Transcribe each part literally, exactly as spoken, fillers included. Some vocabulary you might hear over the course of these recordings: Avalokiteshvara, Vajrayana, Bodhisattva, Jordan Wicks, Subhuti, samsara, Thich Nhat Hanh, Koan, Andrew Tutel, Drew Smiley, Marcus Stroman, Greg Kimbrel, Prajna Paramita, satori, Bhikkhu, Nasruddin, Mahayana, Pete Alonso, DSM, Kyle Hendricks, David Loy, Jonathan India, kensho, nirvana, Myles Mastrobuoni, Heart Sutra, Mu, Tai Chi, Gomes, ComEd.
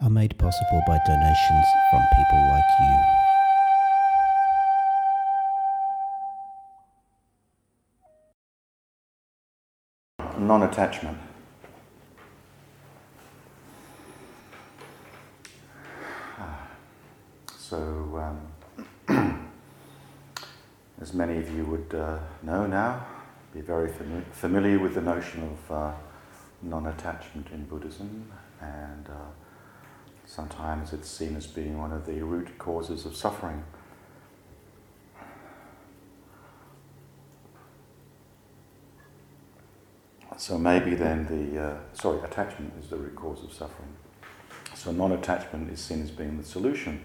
are made possible by donations from people like you. Non-attachment. So, um, as many of you would uh, know now, be very fami- familiar with the notion of uh, non-attachment in Buddhism, and uh, sometimes it's seen as being one of the root causes of suffering. So maybe then the, uh, sorry, attachment is the root cause of suffering. So non-attachment is seen as being the solution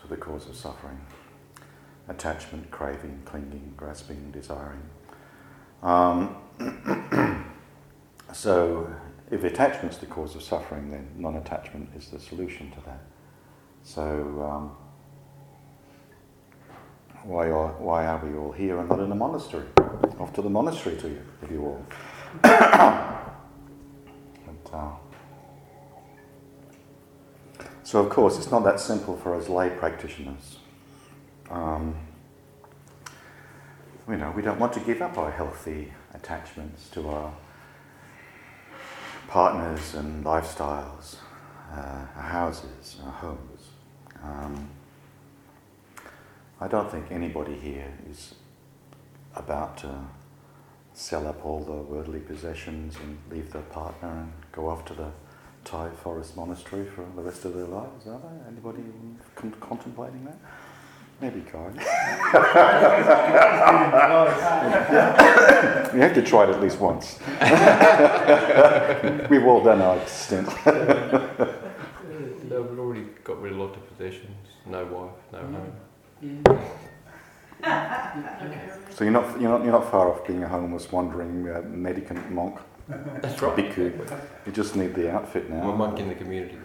to the cause of suffering. Attachment, craving, clinging, grasping, desiring. Um, so if attachment's the cause of suffering, then non-attachment is the solution to that. So um, why are, why are we all here and not in a monastery? Off to the monastery to you, if you all. but, uh, so of course it's not that simple for us lay practitioners. Um, you know, we don't want to give up our healthy attachments to our partners and lifestyles, uh, our houses, our homes. Um, I don't think anybody here is about to sell up all the worldly possessions and leave their partner and go off to the Thai forest monastery for the rest of their lives, are there? Anybody con- contemplating that? Maybe God. You have to try it at least once. We've all done our stint. No, we've already got rid of a lot of possessions. No wife, no mm. home. Yeah. So you're not you're not you're not far off being a homeless, wandering uh, mendicant monk. That's right. Bhikkhu. You just need the outfit now. We're a monk in the community.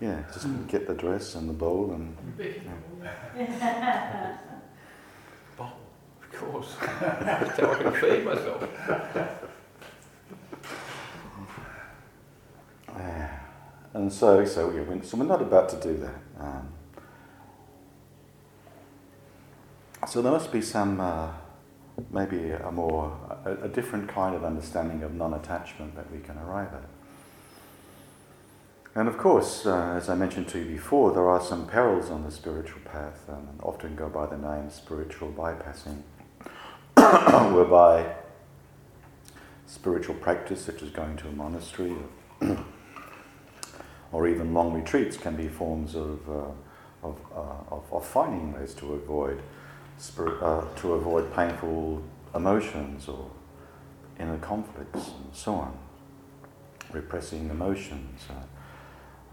Yeah, just mm. get the dress and the bowl and. Yeah. Bowl, of course. That's how I can feed myself. Yeah. And so so we went. So we're not about to do that. Um, So there must be some, uh, maybe a more, a, a different kind of understanding of non-attachment that we can arrive at. And of course, uh, as I mentioned to you before, there are some perils on the spiritual path, um, and often go by the name spiritual bypassing, whereby spiritual practice, such as going to a monastery, or, or even long retreats, can be forms of uh, of, uh, of of finding ways to avoid. Spirit, uh, to avoid painful emotions or inner conflicts and so on. Repressing emotions, uh,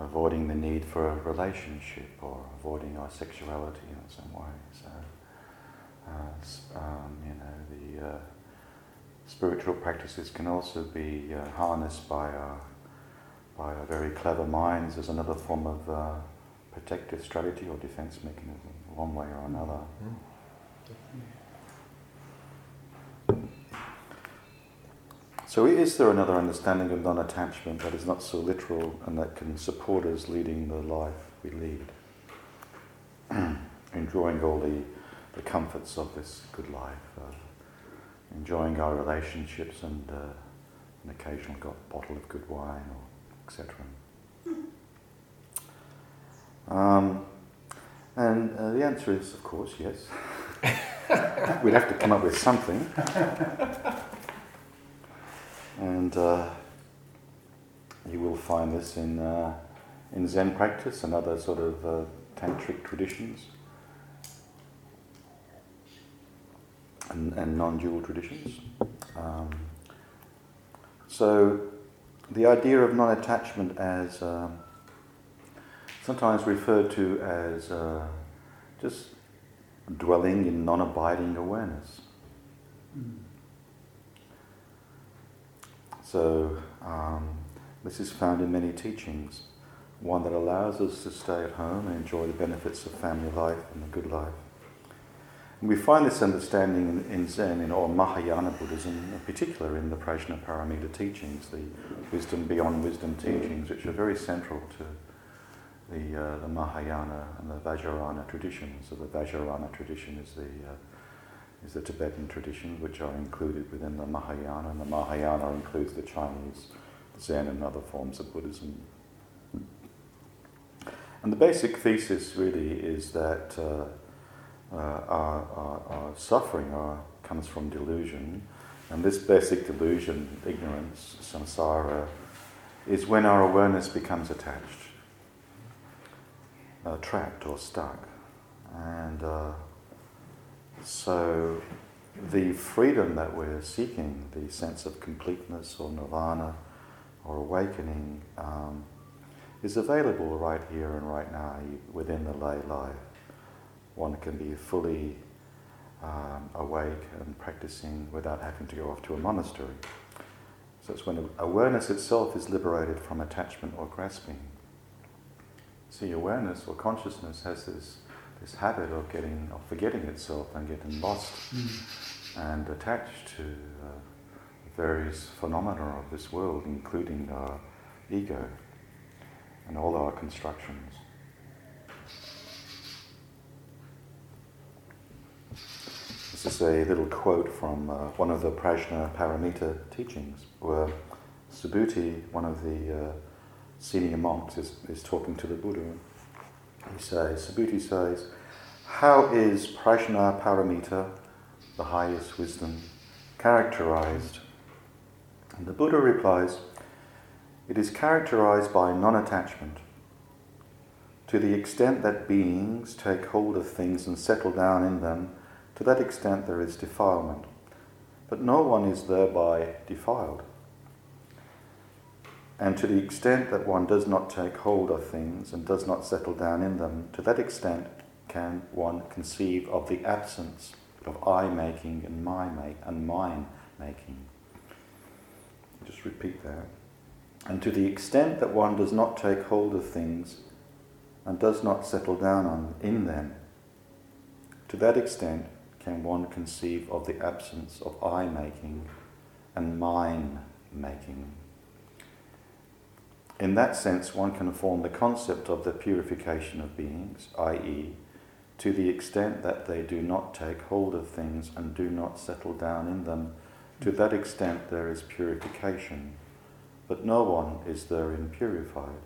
avoiding the need for a relationship or avoiding our sexuality in some way. So, uh, um, you know, the uh, spiritual practices can also be uh, harnessed by our, by our very clever minds as another form of uh, protective strategy or defense mechanism, one way or another. Mm. So is there another understanding of non-attachment that is not so literal and that can support us leading the life we lead? Enjoying all the, the comforts of this good life, uh, enjoying our relationships and uh, an occasional got bottle of good wine, et cetera. Um, and uh, the answer is, of course, yes. We'd have to come up with something. And uh, you will find this in uh, in Zen practice and other sort of uh, tantric traditions and, and non-dual traditions. Um, so the idea of non-attachment as um, sometimes referred to as uh, just dwelling in non-abiding awareness. Mm. So um, this is found in many teachings, one that allows us to stay at home and enjoy the benefits of family life and the good life. And we find this understanding in, in Zen, in or Mahayana Buddhism in particular, in the Prajna Paramita teachings, the wisdom beyond wisdom teachings, which are very central to the, uh, the Mahayana and the Vajrayana traditions. So the Vajrayana tradition is the uh, is the Tibetan tradition, which are included within the Mahayana, and the Mahayana includes the Chinese, Zen, and other forms of Buddhism. And the basic thesis really is that uh, uh, our, our, our suffering our, comes from delusion, and this basic delusion, ignorance, samsara, is when our awareness becomes attached, uh, trapped or stuck. And uh, so the freedom that we're seeking, the sense of completeness or nirvana or awakening, um, is available right here and right now within the lay life. One can be fully um, awake and practicing without having to go off to a monastery. So it's when awareness itself is liberated from attachment or grasping. See, awareness or consciousness has this this habit of getting of forgetting itself and getting lost and attached to uh, various phenomena of this world, including our ego and all our constructions. This is a little quote from uh, one of the Prajna Paramita teachings, where Subhuti, one of the uh, senior monks, is, is talking to the Buddha. He says, Subhuti says, "How is Prajna Paramita, the highest wisdom, characterized?" And the Buddha replies, "It is characterized by non-attachment. To the extent that beings take hold of things and settle down in them, to that extent there is defilement. But no one is thereby defiled. And to the extent that one does not take hold of things and does not settle down in them, to that extent can one conceive of the absence of I-making and my make and mine-making." Just repeat that. "And to the extent that one does not take hold of things and does not settle down on, in them, to that extent can one conceive of the absence of I-making and mine-making. In that sense, one can form the concept of the purification of beings, that is, to the extent that they do not take hold of things and do not settle down in them, to that extent there is purification. But no one is therein purified.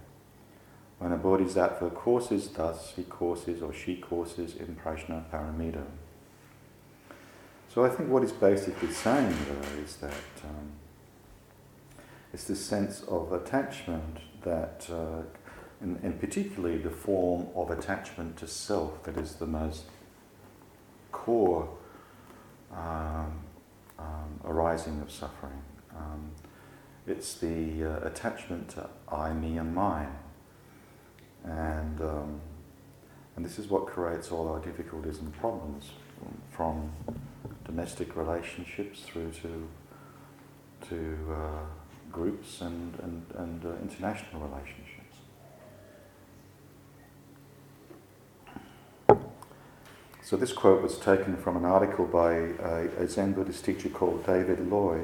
When a bodhisattva courses thus, he courses or she courses in Prajna Paramita." So I think what he's basically saying there is that um, it's this sense of attachment that, uh, and, and particularly the form of attachment to self, that is the most core um, um, arising of suffering. Um, It's the uh, attachment to I, me, and mine, and um, and this is what creates all our difficulties and problems, from domestic relationships through to to uh, groups and and and uh, international relationships. So this quote was taken from an article by a, a Zen Buddhist teacher called David Loy,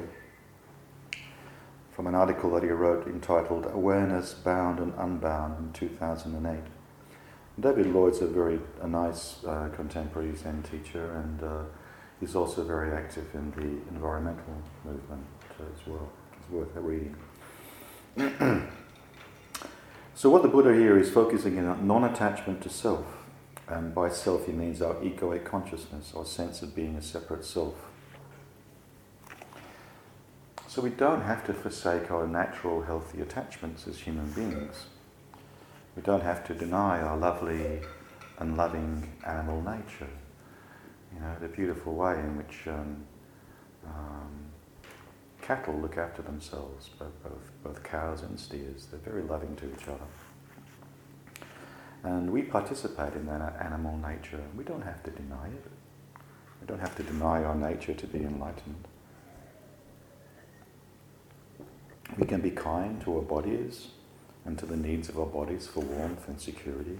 from an article that he wrote entitled "Awareness Bound and Unbound" in two thousand eight. David Lloyd's a very a nice uh, contemporary Zen teacher, and uh, he's also very active in the environmental movement as well. It's worth a reading. So what the Buddha here is focusing in on non-attachment to self, and by self he means our egoic consciousness or sense of being a separate self. So we don't have to forsake our natural, healthy attachments as human beings. We don't have to deny our lovely and loving animal nature. You know, the beautiful way in which um, um, cattle look after themselves, both, both both cows and steers. They're very loving to each other. And we participate in that animal nature. We don't have to deny it. We don't have to deny our nature to be enlightened. We can be kind to our bodies and to the needs of our bodies for warmth and security.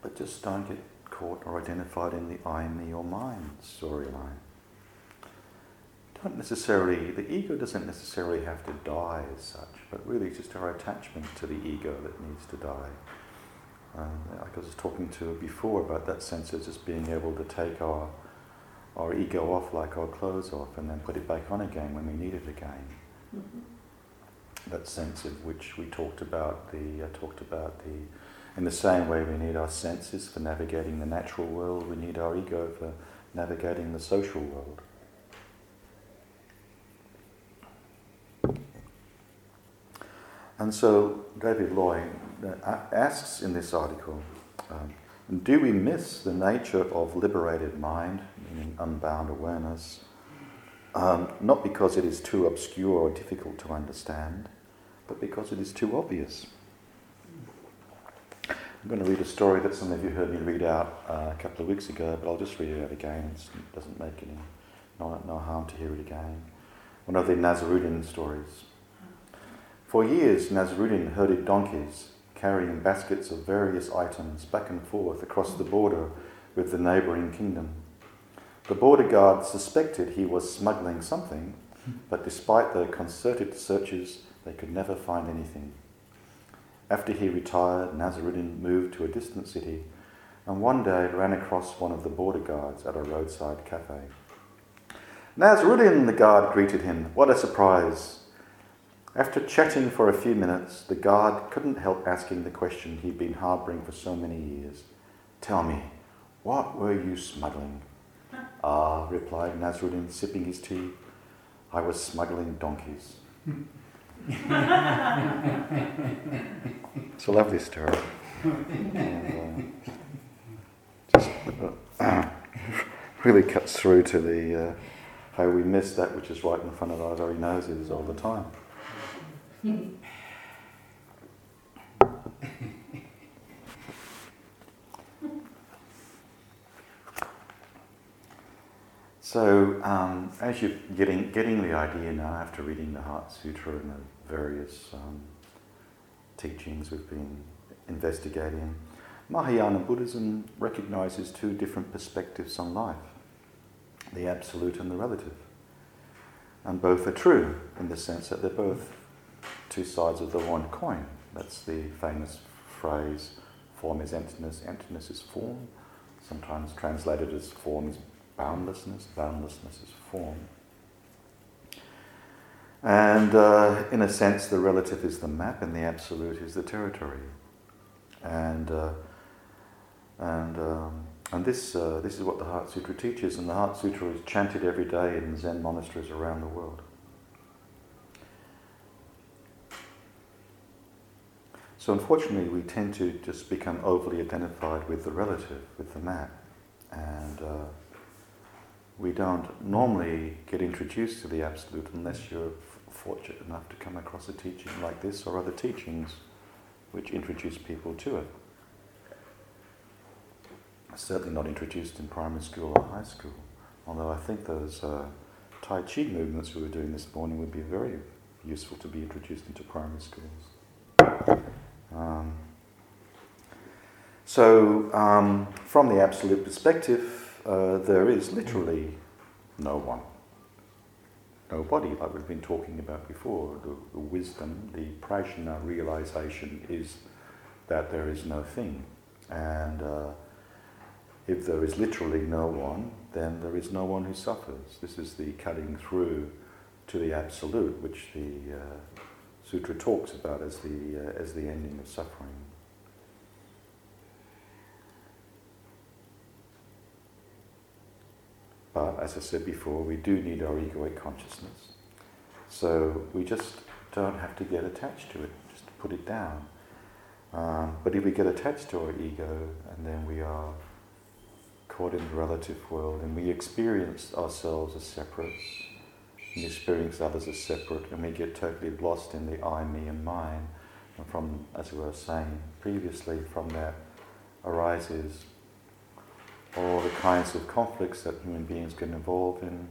But just don't get caught or identified in the I, me, or mine storyline. Don't necessarily, the ego doesn't necessarily have to die as such, but really it's just our attachment to the ego that needs to die. Um, like I was talking to before about that sense of just being able to take our our ego off like our clothes off and then put it back on again when we need it again. Mm-hmm. That sense of which we talked about, the I talked about the, in the same way we need our senses for navigating the natural world, we need our ego for navigating the social world. And so David Loy asks in this article, um, do we miss the nature of liberated mind, meaning unbound awareness, um, not because it is too obscure or difficult to understand, but because it is too obvious? I'm going to read a story that some of you heard me read out uh, a couple of weeks ago, but I'll just read it out again. It's, it doesn't make any no, no harm to hear it again. One of the Nasruddin stories. For years, Nasruddin herded donkeys, carrying baskets of various items back and forth across the border with the neighbouring kingdom. The border guards suspected he was smuggling something, but despite their concerted searches, they could never find anything. After he retired, Nasruddin moved to a distant city and one day ran across one of the border guards at a roadside cafe. "Nasruddin," the guard greeted him, "what a surprise!" After chatting for a few minutes, the guard couldn't help asking the question he'd been harbouring for so many years. "Tell me, what were you smuggling?" "Ah," replied Nasruddin, sipping his tea, "I was smuggling donkeys." It's a lovely story. And, uh, just uh, really cuts through to the uh, how we miss that which is right in front of our very noses all the time. So, um, as you're getting getting the idea now, after reading the Heart Sutra and the various um, teachings we've been investigating, Mahayana Buddhism recognizes two different perspectives on life: the absolute and the relative. And both are true in the sense that they're both two sides of the one coin. That's the famous phrase, form is emptiness, emptiness is form, sometimes translated as form is boundlessness, boundlessness is form. And uh, in a sense, the relative is the map and the absolute is the territory. And uh, and um, and this uh, this is what the Heart Sutra teaches, and the Heart Sutra is chanted every day in Zen monasteries around the world. So unfortunately, we tend to just become overly identified with the relative, with the map, and uh, we don't normally get introduced to the absolute unless you're f- fortunate enough to come across a teaching like this or other teachings which introduce people to it. Certainly not introduced in primary school or high school, although I think those uh, Tai Chi movements we were doing this morning would be very useful to be introduced into primary schools. Um, so, um, from the absolute perspective, uh, there is literally no one, nobody, like we've been talking about before. The, the wisdom, the prajna realization is that there is no thing. And uh, if there is literally no one, then there is no one who suffers. This is the cutting through to the absolute, which the uh, Sutra talks about as the uh, as the ending of suffering. But as I said before, we do need our egoic consciousness. So we just don't have to get attached to it, just put it down. Um, but if we get attached to our ego, and then we are caught in the relative world, and we experience ourselves as separate, we experience others as separate, and we get totally lost in the I, me, and mine, And from, as we were saying previously, from that arises all the kinds of conflicts that human beings get involved in,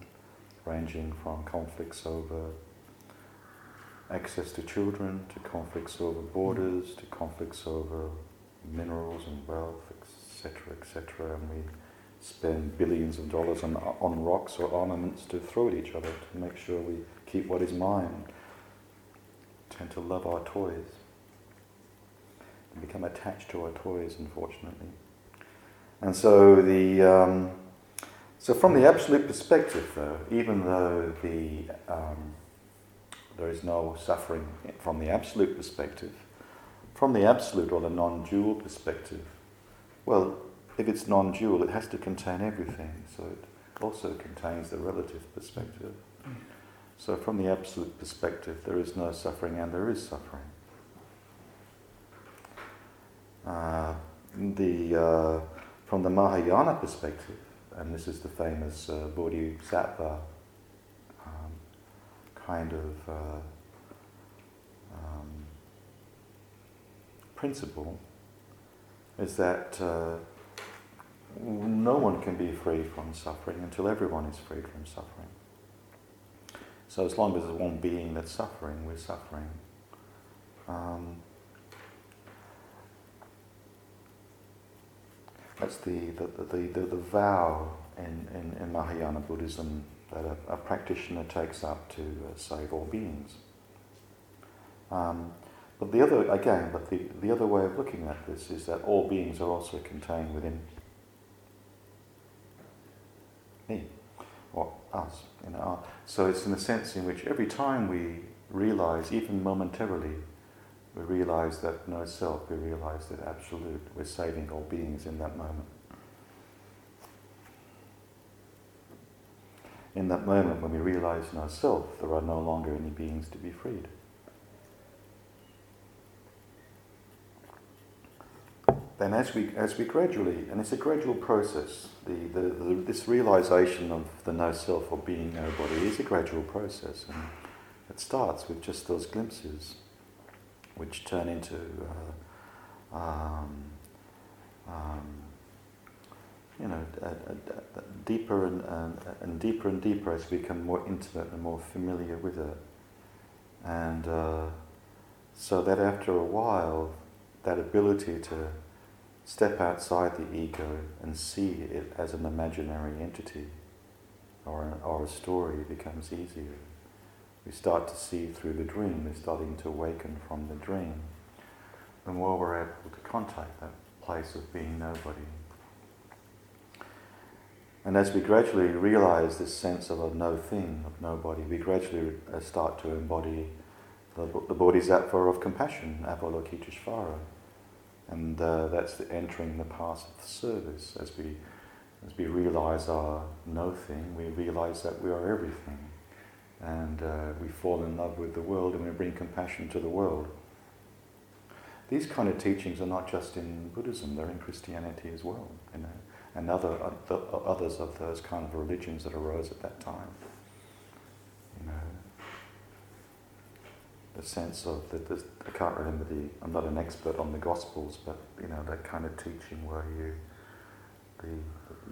ranging from conflicts over access to children, to conflicts over borders, to conflicts over minerals and wealth, et cetera, et cetera. And we spend billions of dollars on, on rocks or ornaments to throw at each other to make sure we keep what is mine. We tend to love our toys and become attached to our toys, unfortunately. And so the um, so from the absolute perspective, though, even though the um, there is no suffering from the absolute perspective, from the absolute or the non-dual perspective, well, if it's non-dual, it has to contain everything. So it also contains the relative perspective. So from the absolute perspective, there is no suffering, and there is suffering. Uh, the uh, from the Mahayana perspective, and this is the famous uh, Bodhisattva um, kind of uh, um, principle, is that uh, no one can be free from suffering until everyone is free from suffering. So as long as there's one being that's suffering, we're suffering. Um, that's the the, the, the, the vow in, in, in Mahayana Buddhism that a, a practitioner takes up to uh, save all beings. Um, but the other, again, but the, the other way of looking at this is that all beings are also contained within me, or us, you know. So it's in the sense in which every time we realize, even momentarily, we realize that no self, we realize that absolute, we're saving all beings in that moment. In that moment when we realize no self, there are no longer any beings to be freed. Then as we as we gradually, and it's a gradual process, the, the, the this realization of the no self or being nobody is a gradual process, and it starts with just those glimpses which turn into uh, um, um, you know a, a, a deeper and, and, and deeper and deeper as we become more intimate and more familiar with it, and uh, so that after a while that ability to step outside the ego and see it as an imaginary entity or, an, or a story becomes easier. We start to see through the dream, we're starting to awaken from the dream. The more we're able to contact that place of being nobody. And as we gradually realize this sense of a no thing, of nobody, we gradually start to embody the, the Bodhisattva of compassion, Avalokiteshvara. And uh, that's the entering the path of service. As we, as we realize our no thing, we realize that we are everything, and uh, we fall in love with the world, and we bring compassion to the world. These kind of teachings are not just in Buddhism; they're in Christianity as well, you know, and other uh, the, uh, others of those kind of religions that arose at that time. You know. The sense of that, I can't remember the. I'm not an expert on the Gospels, but you know that kind of teaching where you, the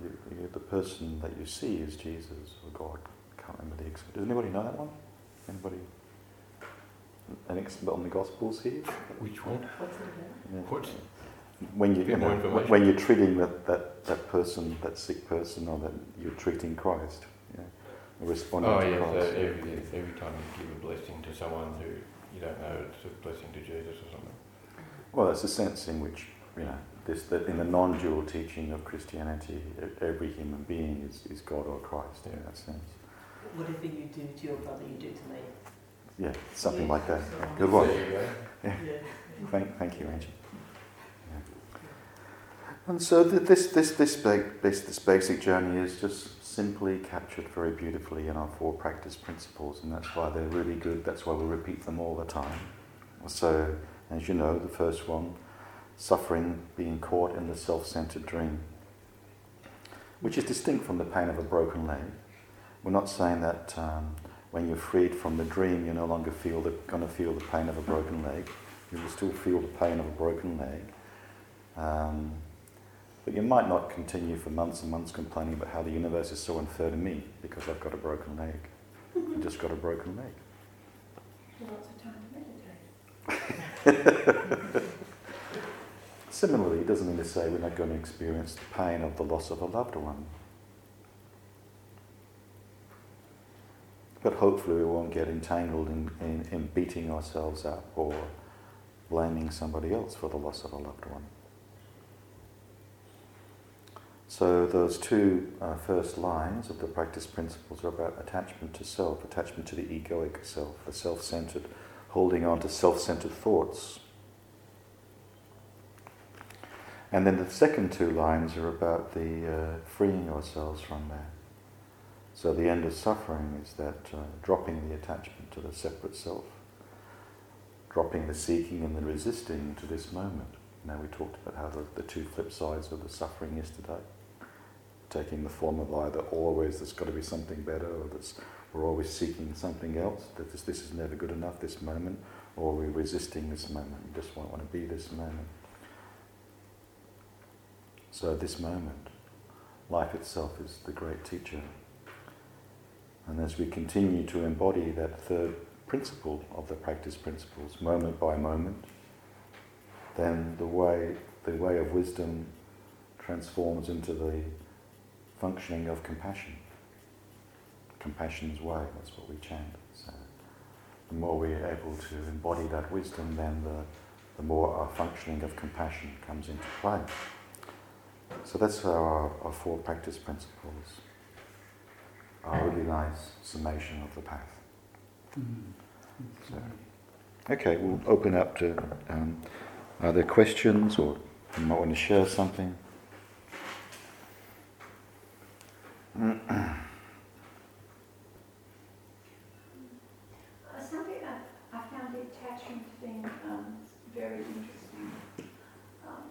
the, you, the person that you see is Jesus or God. I can't remember the expert. Does anybody know that one? Anybody? An expert on the Gospels here? Which one? What's it about? What? When you, you know, when you're treating that, that, that person, that sick person, or that you're treating Christ. Yeah. Responding oh, to yeah, Christ. So every, yes, every time you give a blessing to someone who you don't know, it's a blessing to Jesus or something. Well, it's a sense in which, you know, this that in the non-dual teaching of Christianity, every human being is, is God or Christ, yeah. In that sense. Whatever you do to your brother, you do to me. Yeah, something yeah. like that. So good one. There you go. Yeah. Yeah. Thank, thank you, Angie. Yeah. And so th- this, this, this, big, this, this basic journey is just simply captured very beautifully in our four practice principles, and that's why they're really good, that's why we repeat them all the time. So, as you know, the first one, suffering being caught in the self-centered dream, which is distinct from the pain of a broken leg. We're not saying that um, when you're freed from the dream, you're no longer feel the, going to feel the pain of a broken leg. You will still feel the pain of a broken leg. Um, but you might not continue for months and months complaining about how the universe is so unfair to me because I've got a broken leg. I've just got a broken leg. Lots of time to meditate. Similarly, it doesn't mean to say we're not going to experience the pain of the loss of a loved one. But hopefully we won't get entangled in, in, in beating ourselves up or blaming somebody else for the loss of a loved one. So those two uh, first lines of the practice principles are about attachment to self, attachment to the egoic self, the self-centered, holding on to self-centered thoughts. And then the second two lines are about the uh, freeing ourselves from that. So the end of suffering is that uh, dropping the attachment to the separate self, dropping the seeking and the resisting to this moment. Now we talked about how the, the two flip sides of the suffering yesterday, taking the form of either always there's got to be something better, or that's, we're always seeking something else, that this, this is never good enough, this moment, or we're resisting this moment, we just won't want to be this moment. So this moment, life itself is the great teacher. And as we continue to embody that third principle of the practice principles, moment by moment, then the way the way of wisdom transforms into the functioning of compassion. Compassion's way, that's what we chant. So the more we're able to embody that wisdom, then the, the more our functioning of compassion comes into play. So that's our, our four practice principles. A really nice summation of the path. Mm. So, okay, we'll open up to um, either questions or you might want to share something. Something that I found the attachment thing um, very interesting. Um,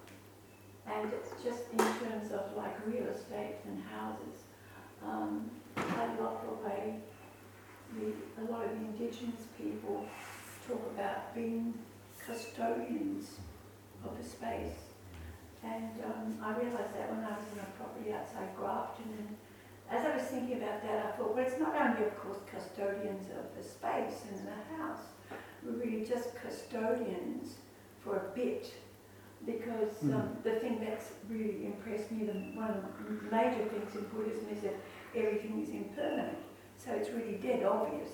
and it's just in terms of like real estate and houses. Um, I love the way the, a lot of the indigenous people talk about being custodians of a space. And um, I realised that when I was in a property outside Grafton. And as I was thinking about that, I thought, well, it's not only, of course, custodians of a space and a house. We're really just custodians for a bit. Because um, the thing that's really impressed me, the, one of the major things in Buddhism is that everything is impermanent. So it's really dead obvious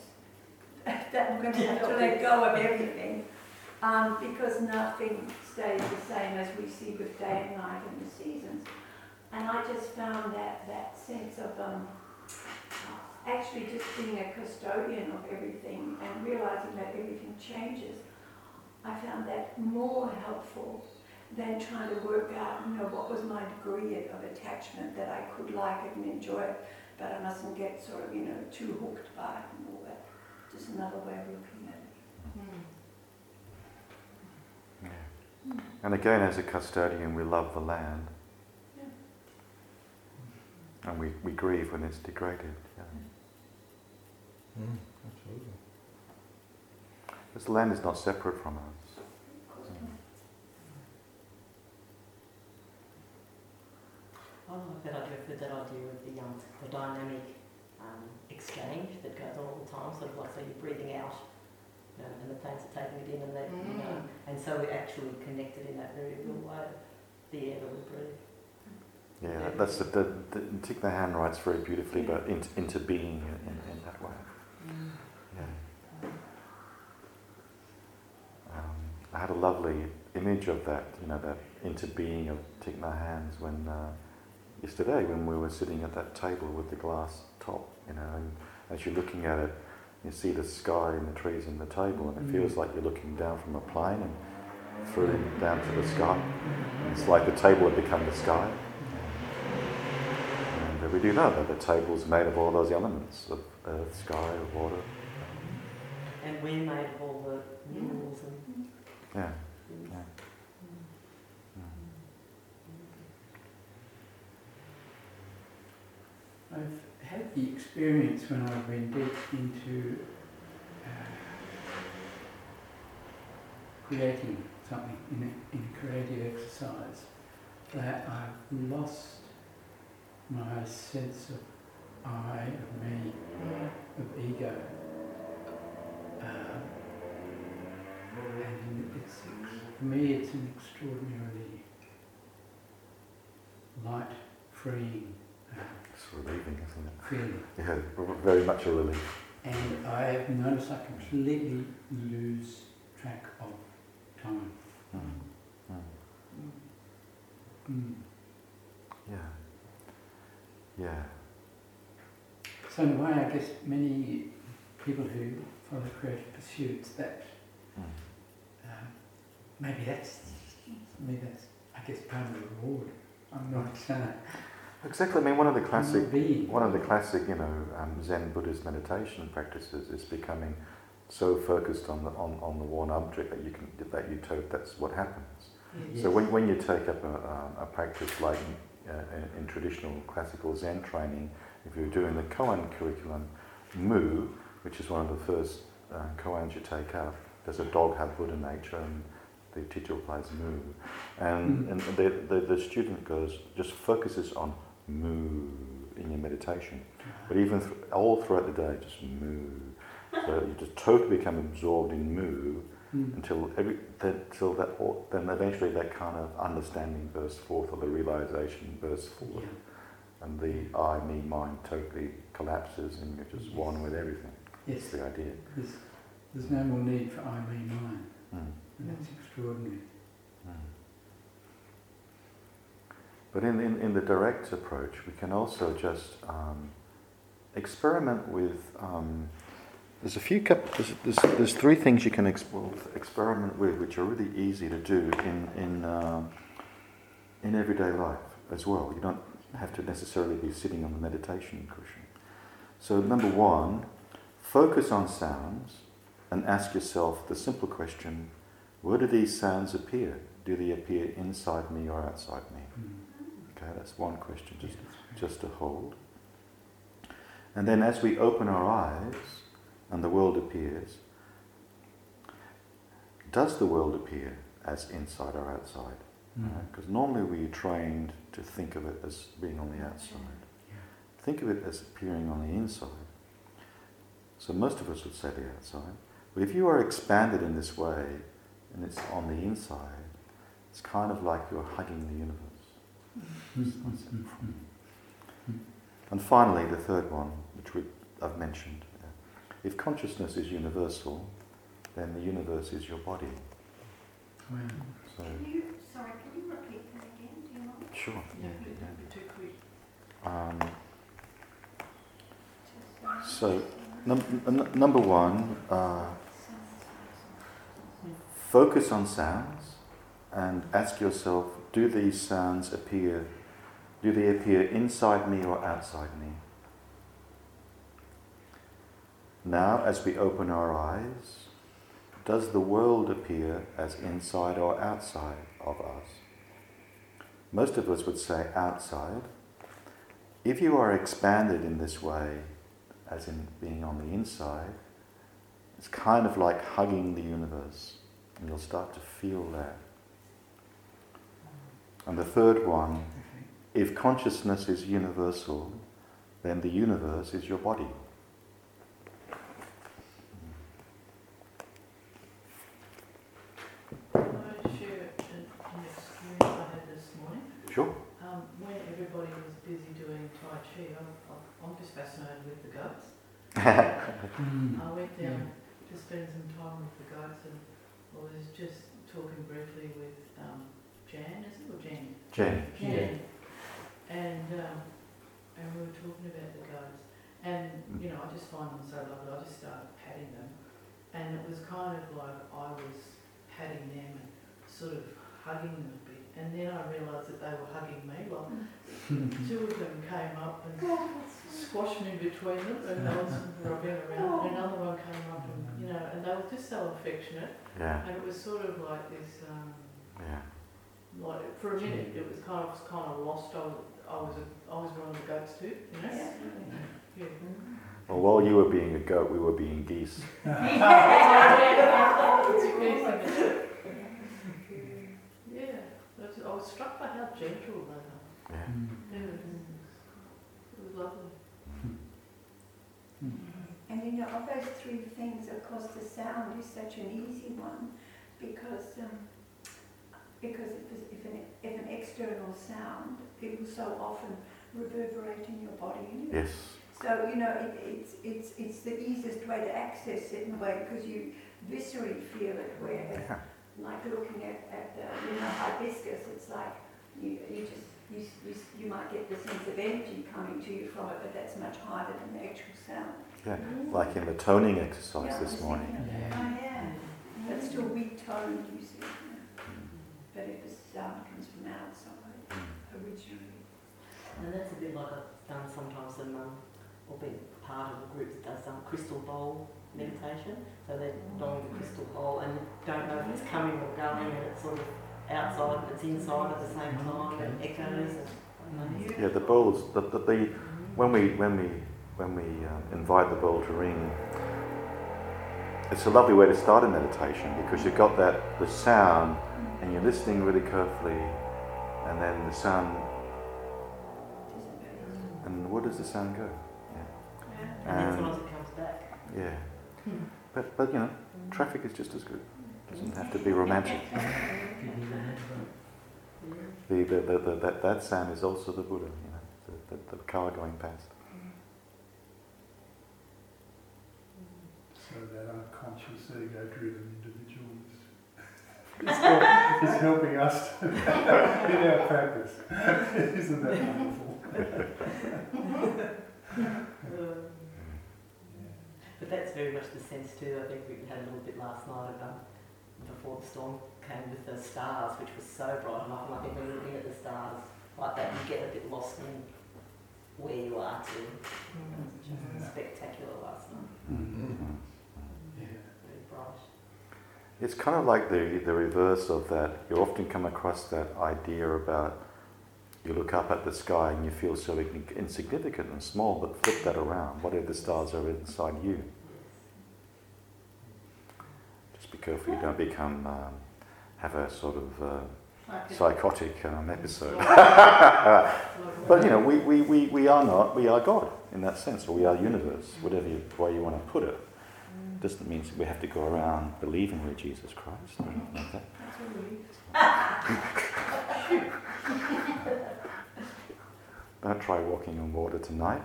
that I'm going to have to let go of everything um, because nothing stays the same as we see with day and night and the seasons. And I just found that, that sense of um, actually just being a custodian of everything and realising that everything changes, I found that more helpful than trying to work out, you know, what was my degree of attachment, that I could like it and enjoy it, but I mustn't get sort of, you know, too hooked by it and all that. Just another way of looking at it. Mm. Yeah. And again, as a custodian, we love the land. Yeah. And we, we grieve when it's degraded. Yeah. Mm, absolutely. This land is not separate from us. I like that idea, I've heard that idea of the, um, the dynamic um, exchange that goes on all the time, sort of like, so you're breathing out, you know, and the plants are taking it in, and that, mm. you know, and so we're actually connected in that very real way, the air that we breathe. Yeah, that, that's the, the, the Thich Nhat Hanh writes very beautifully about in, into being in, in, in that way. Mm. Yeah. Um, I had a lovely image of that, you know, that into being of Thich Nhat Hanh's when. Uh, Yesterday, when we were sitting at that table with the glass top, you know, and as you're looking at it, you see the sky and the trees and the table, and it feels like you're looking down from a plane and through down to the sky. And it's like the table had become the sky. And we do know that the table's made of all those elements of earth, sky, of water. And we're made of all the minerals and. Yeah. yeah. I've had the experience when I went deep into uh, creating something in a, in a creative exercise, that I've lost my sense of I, of me, of ego. Um, and it's, for me it's an extraordinarily light, freeing uh, it's relieving, isn't it? Feeling. Yeah, very much a relief. And I have noticed I completely lose track of time. Mm. Mm. Mm. Yeah. Yeah. So in a way, I guess many people who follow creative pursuits, that mm. uh, maybe that's maybe that's I guess part of the reward. I'm not sure. Exactly. I mean, one of the classic one of the classic you know um, Zen Buddhist meditation practices is becoming so focused on the on, on the one object that you can that you tote that's what happens. Yes. So when when you take up a, a practice like Uh, in, in traditional classical Zen training, if you're doing the Koan curriculum, Mu, which is one of the first uh, koans you take up, there's a dog had Buddha nature, and the teacher applies Mu, and and the, the the student goes just focuses on Mu in your meditation, but even th- all throughout the day, just Mu. So you just totally become absorbed in Mu. Mm. Until every, until that, or, then eventually that kind of understanding bursts forth, or the realization bursts forth, yeah. and the I, me, mine totally collapses, and you're just yes. one with everything. Yes, that's the idea. There's, there's no more need for I, me, mine, mm. and that's extraordinary. Mm. But in, in in the direct approach, we can also just um, experiment with. Um, There's a few couple, there's, there's, there's three things you can explore, experiment with, which are really easy to do in in um, in everyday life as well. You don't have to necessarily be sitting on the meditation cushion. So number one, focus on sounds and ask yourself the simple question: where do these sounds appear? Do they appear inside me or outside me? Okay, that's one question just just to hold. And then as we open our eyes and the world appears, does the world appear as inside or outside? Because mm. right? normally we're trained to think of it as being on the outside. Yeah. Think of it as appearing on the inside. So most of us would say the outside. But if you are expanded in this way, and it's on the inside, it's kind of like you're hugging the universe. And finally, the third one, which we, I've mentioned, if consciousness is universal, then the universe is your body. Wow. So can you, sorry, can you repeat that again? Do you mind? Sure. Yeah, yeah. Um, so, num- n- number one, uh, focus on sounds and ask yourself: do these sounds appear? Do they appear inside me or outside me? Now, as we open our eyes, does the world appear as inside or outside of us? Most of us would say outside. If you are expanded in this way, as in being on the inside, it's kind of like hugging the universe, and you'll start to feel that. And the third one, if consciousness is universal, then the universe is your body. Sure. Um, when everybody was busy doing Tai Chi, I'm, I'm just fascinated with the goats. mm. I went down yeah. to spend some time with the goats, and I was just talking briefly with um, Jan, is it, or Jan? Jan. Jan. Jan. And, um, and we were talking about the goats. And, you know, I just find them so lovely. I just started patting them. And it was kind of like I was patting them and sort of hugging them. And then I realised that they were hugging me. Well, two of them came up and squashed me between them, and they was rubbing around. And another one came up, and you know, and they were just so affectionate. Yeah. And it was sort of like this. Um, yeah. Like for a minute, it was kind of was kind of lost. I was I was, a, I was one of the goats too. You know? Yeah. Yeah. Well, while you were being a goat, we were being geese. was struck by how gentle they are. Yeah. Mm-hmm. It, was, it was lovely. Mm-hmm. And you know, of those three things, of course, the sound is such an easy one, because um, because if, if, an, if an external sound, it will so often reverberate in your body. Anyway. Yes. So you know, it, it's it's it's the easiest way to access it in a way, because you viscerally feel it. Where yeah. like looking at, at the you know, hibiscus, it's like you you just you, you you might get the sense of energy coming to you from it, but that's much higher than the actual sound. Yeah, mm-hmm. Like in the toning exercise yeah, this morning. Yeah. Oh yeah, mm-hmm. That's still weak toned, you see. Yeah. Mm-hmm. But if the sound comes from outside originally, and that's a bit like I've done sometimes in um, or been part of a group that does some crystal bowl meditation. So they don the crystal bowl and don't know if it's coming or going, and it's sort of outside and it's inside at the same time, and echoes. And, and yeah, the bowls. The, the, the when we when we when we uh, invite the bowl to ring, it's a lovely way to start a meditation, because you've got that the sound, and you're listening really carefully, and then the sound. And where does the sound go? Yeah. Yeah. And, and then it comes back. Yeah. Hmm. But, but you know, hmm. traffic is just as good. It doesn't have to be romantic. the, the, the, the, that, that sound is also the Buddha, you know, the, the, the car going past. So that unconscious ego-driven individual is, is, is helping us in our practice. Isn't that wonderful? But that's very much the sense too. I think we had a little bit last night about before the storm came with the stars, which was so bright, and I think when you're looking at the stars like that, you get a bit lost in where you are too. Mm-hmm. It was just yeah. spectacular last night. Mm-hmm. Yeah. Very bright. It's kind of like the the reverse of that. You often come across that idea about you look up at the sky and you feel so insignificant and small, but flip that around. What if the stars are inside you? Just be careful you don't become, um, have a sort of uh, psychotic um, episode. But you know, we, we, we, we are not, we are God in that sense, or we are universe, whatever you, way you want to put it. Doesn't mean we have to go around believing we're Jesus Christ or anything like that. That's what we need. Don't try walking on water tonight.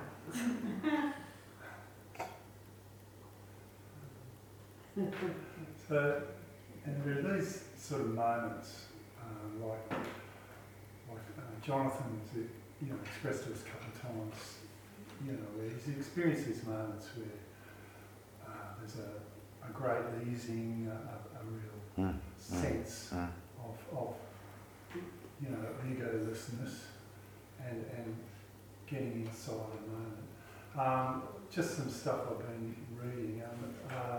So, and there are these sort of moments, uh, like like uh, Jonathan's, you know, expressed to us a couple of times, you know, where he's experienced these moments where uh, there's a, a great easing, a, a real mm, sense mm, mm. of of you know, egolessness. And, and getting inside a moment. Um, just some stuff I've been reading. Um, uh,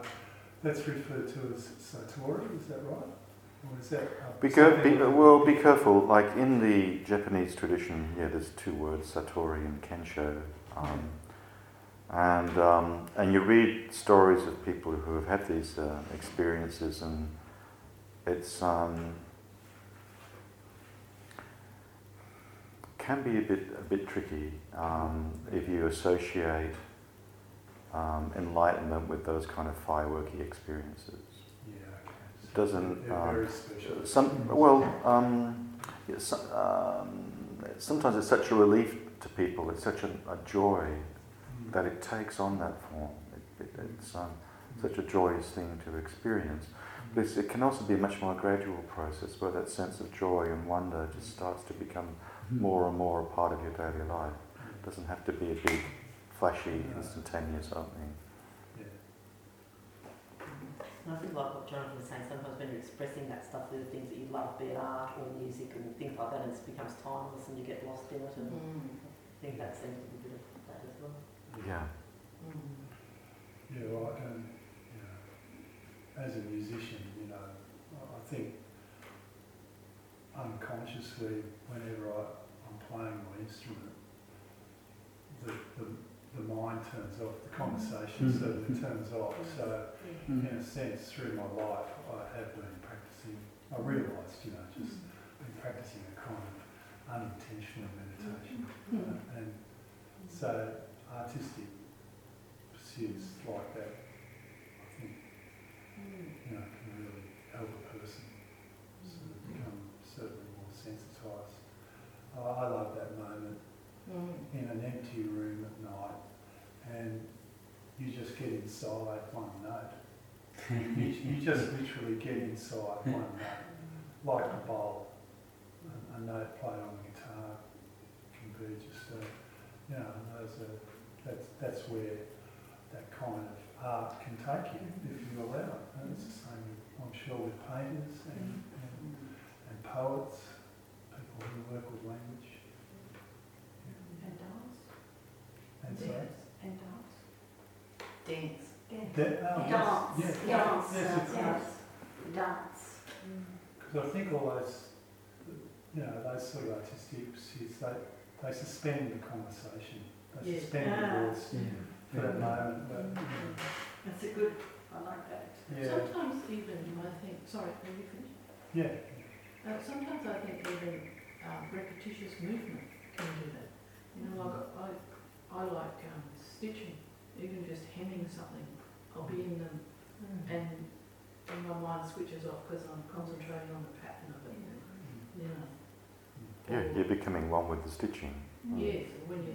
that's referred to as satori, is that right? Or is that uh, be car- be, well, be careful. Like in the Japanese tradition, yeah, there's two words, satori and kensho. Um, and um, and you read stories of people who have had these uh, experiences, and it's... Um, can be a bit a bit tricky um, if you associate um, enlightenment with those kind of fireworky experiences. Yeah, okay. It doesn't. Um, very special. Some well, um, yeah, so, um, sometimes it's such a relief to people. It's such a, a joy mm. that it takes on that form. It, it, it's um, mm. such a joyous thing to experience. Mm. But it's, it can also be a much more gradual process, where that sense of joy and wonder just starts to become more and more a part of your daily life. It doesn't have to be a big, flashy, instantaneous opening. Yeah. And I think like what Jonathan was saying, sometimes when you're expressing that stuff through the things that you love, be it art or music and things like that, and it becomes timeless and you get lost in it, and mm. I think that seems to be a bit of that as well. Yeah. Mm. Yeah, well, and, you know, as a musician, you know, I think unconsciously, whenever I, I'm playing my instrument, the, the the mind turns off, the conversation mm-hmm. certainly turns off. So, mm-hmm. in a sense, through my life, I have been practicing. I realised, you know, just been practicing a kind unintentional meditation. Mm-hmm. And so artistic pursuits like that, I think, mm-hmm. you know, can really help a person sort of become certainly more sensitised. Oh, I love that moment mm-hmm. in an empty room at night, and you just get inside one note. you, you just literally get inside one note, like a bowl. A, a note played on the guitar can be just a, you know, those are, that's, that's where that kind of art can take you, if you allow it. And it's the same, I'm sure, with painters and, and, and poets, people who work with language. Yeah. And dance. And so? Dance. And dance. Dance. Dance. Da- oh, dance. Yes. Yes. Dance. Yes, of course. Dance. Because I think all those, you know, those sort of artistic pursuits, they, they suspend the conversation. They yes. suspend ah. the words yeah. for that yeah. moment. But, mm-hmm. yeah. That's a good, I like that. Yeah. Sometimes even I think, sorry, can you finish? Yeah. Uh, sometimes I think even um, repetitious movement can do that. You know, like I, I like um, stitching, even just hemming something. I'll be in them mm. and, and my mind switches off because I'm concentrating on the pattern of it. Mm. You know. Yeah, you're becoming one with the stitching. Mm. Yes, when you,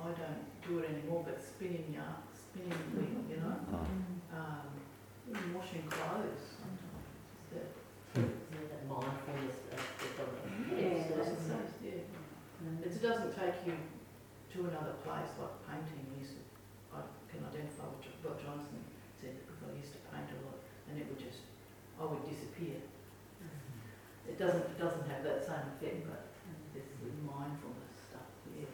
I don't do it anymore, but spinning yarn, spinning the wheel, you know. Mm. Um, even washing clothes sometimes. It's that, mm. you know, that mindfulness of the yeah, yeah, it's it's nice. yeah. Mm. It doesn't take you to another place like painting. You used to, I can identify with what Johnson said, because I used to paint a lot, and it would just, I would disappear. It doesn't it doesn't have that same effect, but it's the mindfulness stuff. Yeah.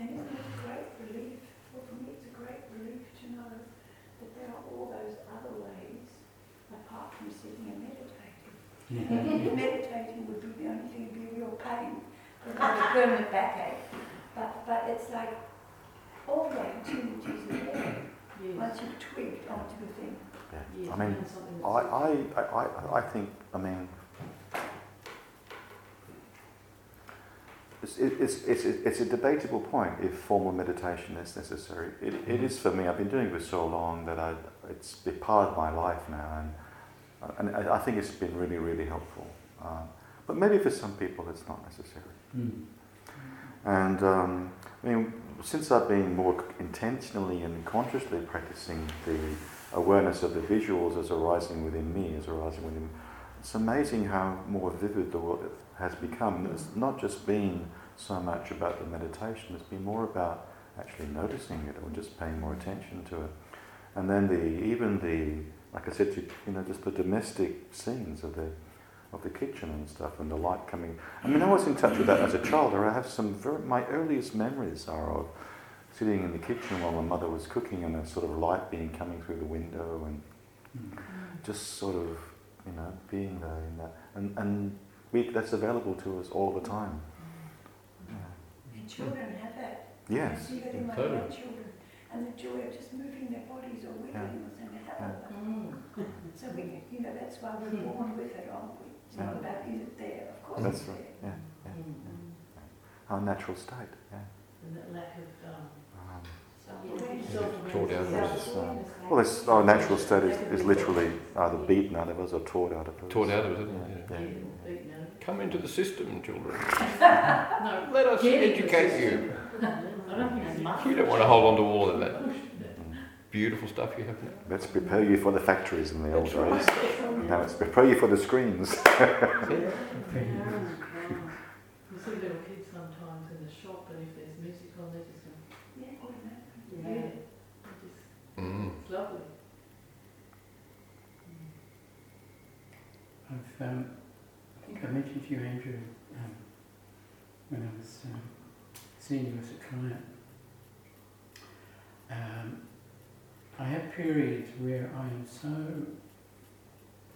And isn't it a great relief? Well, for me, it's a great relief to know that there are all those other ways apart from sitting and meditating. Yeah. Meditating would be the only thing. Pain, it's like a permanent backache, but but it's like all the opportunities are there once you've twigged onto the thing. Yeah. Yes. I mean, I, I, I, I think, I mean, it's, it's, it's, it's a debatable point if formal meditation is necessary. It, it is for me. I've been doing this so long that I, it's been part of my life now, and, and I think it's been really, really helpful. Um, But maybe for some people it's not necessary. Mm. And um, I mean, since I've been more intentionally and consciously practicing the awareness of the visuals as arising within me, as arising within me, it's amazing how more vivid the world has become. It's not just been so much about the meditation, it's been more about actually noticing it or just paying more attention to it. And then the even the, like I said, you know, just the domestic scenes of the of the kitchen and stuff, and the light coming. I mean, I was in touch with that as a child. I have some very, my earliest memories are of sitting in the kitchen while my mother was cooking, and a sort of light being coming through the window, and mm. just sort of, you know, being there in that. And and we, that's available to us all the time. Mm. Yeah. And children have that. Yes. You see that in my own children, and the joy of just moving their bodies or wiggling yeah. and having yeah. them. Mm. So we, you know, that's why we're born with it, aren't we? It's yeah. not about is it there, of course. That's it's right. There. Yeah. Yeah. Mm-hmm. yeah. Our natural state. Yeah. And that lack of um, um, self-awareness. Yeah. Um, well, it's, our natural state is, is literally either beaten out of us or taught out of us. Taught out of us, isn't it? Yeah. Yeah. Yeah. Yeah. Come into the system, children. No, let us educate you. I don't think it's much. You don't want to hold on to all of that beautiful stuff you have now. Let's prepare you for the factories in the That's old days. Right. Now let's prepare you for the screens. Yeah. You see little kids sometimes in the shop, and if there's music on, they just go, yeah, yeah. yeah. Mm. It's lovely. I've, um, I think I mentioned to you, Andrew, um, when I was um, seeing you as a client. Um, I have periods where I am so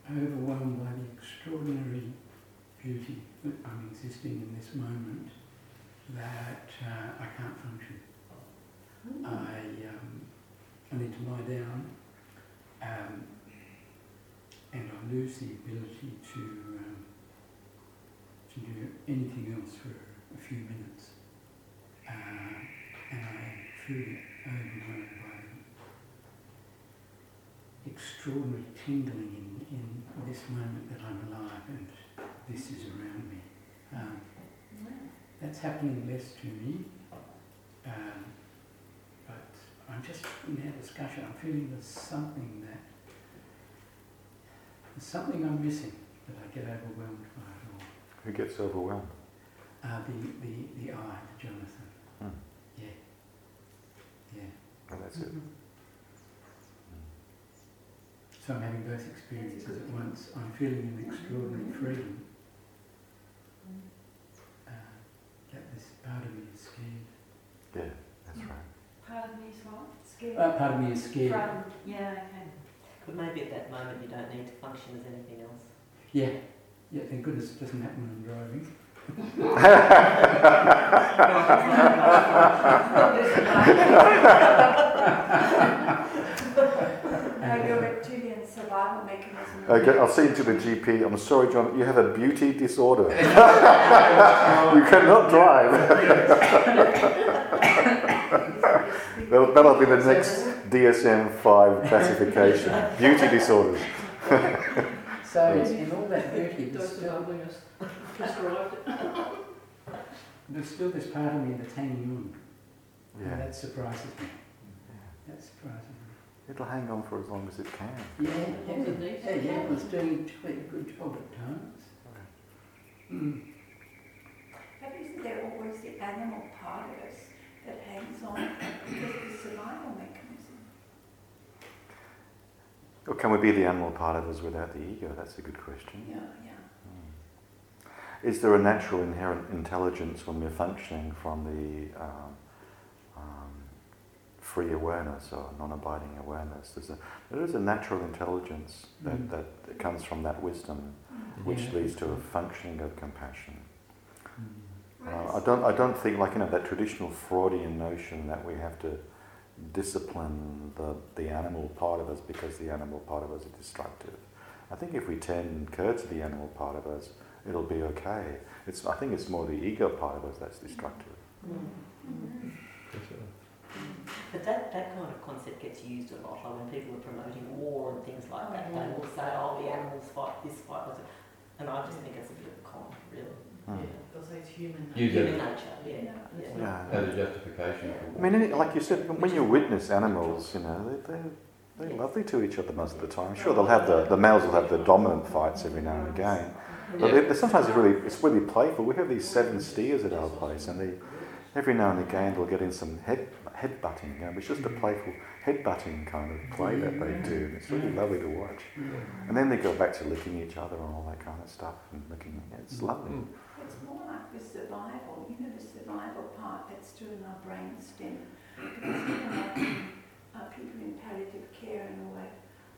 overwhelmed by the extraordinary beauty that I'm existing in this moment that uh, to lie down, um, and I lose the ability to um, to do anything else for a few minutes, uh, and I feel overwhelmed by the extraordinary tingling in, in this moment that I'm alive and this is around me. Um, that's happening less to me. Um, but I'm just in our discussion, I'm feeling there's something that, there's something I'm missing that I get overwhelmed by at all. Who gets overwhelmed? Uh, the, the, the I, the Jonathan. Hmm. Yeah. Yeah. And that's mm-hmm. it. Mm. So I'm having both experiences at once. I'm feeling an extraordinary freedom. Uh, that this part of me is scared. Yeah, that's right. Part of me is what? Scared? Uh, part of me is scared. From, yeah, okay. But maybe at that moment you don't need to function as anything else. Yeah. Yeah, thank goodness it doesn't happen when I'm driving. Your reptilian survival mechanism. Okay, I'll see you to the G P. I'm sorry, John, you have a beauty disorder. You cannot drive. That'll, that'll be the next D S M five classification. Beauty disorders. So in all that beauty, there's still, there's still this part of me that's hanging on. Yeah. And that surprises me. Yeah. That surprises me. It'll hang on for as long as it can. Yeah, it yeah, yeah, was doing a good job at times. Right. Mm. But isn't there always the animal part of us that hangs on because of the survival mechanism? Or can we be the animal part of us without the ego? That's a good question. Yeah, yeah. Mm. Is there a natural inherent intelligence when we're functioning from the um, um, free awareness or non-abiding awareness? There's a, there is a natural intelligence that, mm. that, that comes from that wisdom, mm. which yeah. leads to a functioning of compassion. Mm. Uh, I don't. I don't think, like you know, that traditional Freudian notion that we have to discipline the the animal part of us because the animal part of us is destructive. I think if we tend care to the animal part of us, it'll be okay. It's. I think it's more the ego part of us that's destructive. Mm-hmm. But that, that kind of concept gets used a lot. Like when people are promoting war and things like that, they will say, "Oh, the animals fight this, fight that," and I just think it's a bit of a con, really. Mm. Yeah, because it's human nature. Human nature, yeah. yeah. yeah. yeah. As a justification. I mean, like you said, when you witness animals, you know, they, they're, they're yes. lovely to each other most of the time. Sure, they'll have the, the males will have the dominant fights every now and again. But yeah. they, sometimes it's really, it's really playful. We have these seven steers at our place, and they, every now and again they'll get in some head headbutting. You know, it's just a playful headbutting kind of play that they do. It's really lovely to watch. And then they go back to licking each other and all that kind of stuff. And licking, it's lovely. Mm. It's more like the survival, you know, the survival part that's still in our brain stem. Because, you know, like people in palliative care and all that,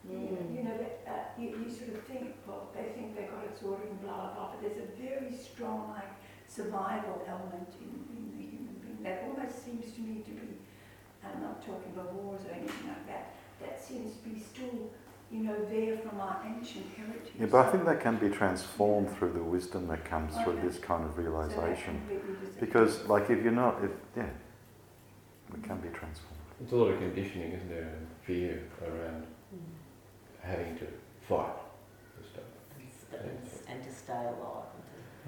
you know, you, know uh, you, you sort of think, well, they think they got it sorted and blah, blah, blah, but there's a very strong, like, survival element in, in the human being that almost seems to me to be, I'm not talking about wars or anything like that, that seems to be still, you know, there from our ancient heritage. Yeah, but I think that can be transformed yeah. through the wisdom that comes okay. through this kind of realization. So because, like, if you're not, if, yeah, it can be transformed. It's a lot of conditioning, isn't there, and fear around mm. having to fight for stuff. And, yeah. and to stay alive.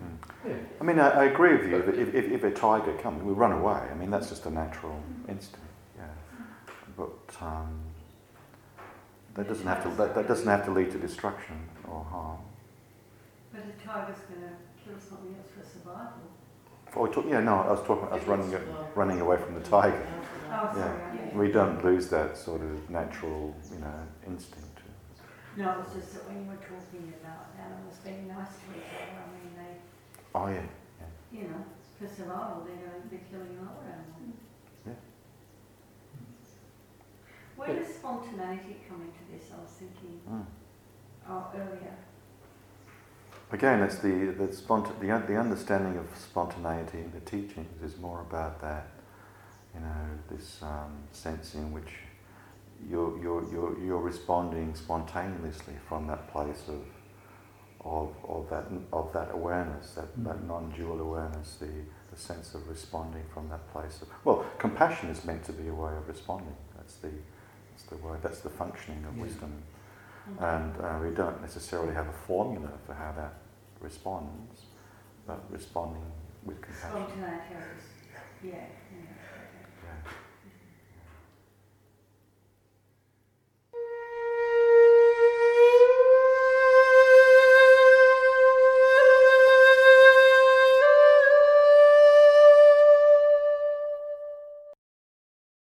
And to mm. yeah. I mean, I, I agree with you that if, if, if a tiger comes, we run away. I mean, that's just a natural mm. instinct, yeah. Mm. But, um, That doesn't have to. That, that doesn't have to lead to destruction or harm. But a tiger's going to kill something else for survival. Oh, talk, yeah, no. I was talking. I was running, running away from the tiger. Oh, sorry. Yeah. We don't lose that sort of natural, you know, instinct. No, it's just that when you were talking about animals being nice to each other, I mean, they. Oh yeah. yeah. You know, for survival, they're going to be killing other animals. Where does spontaneity come into this? I was thinking mm. oh, earlier. Again, it's the the, sponta- the the understanding of spontaneity in the teachings is more about that, you know, this um, sense in which you're, you're, you're, you're responding spontaneously from that place of of, of that of that awareness, that, mm-hmm. that non-dual awareness, the, the sense of responding from that place of, well, compassion is meant to be a way of responding. That's the that's the way, that's the functioning of yeah. wisdom. Mm-hmm. And uh, we don't necessarily have a formula for how that responds, but responding with compassion. Oh, can I tell us? Yeah. yeah.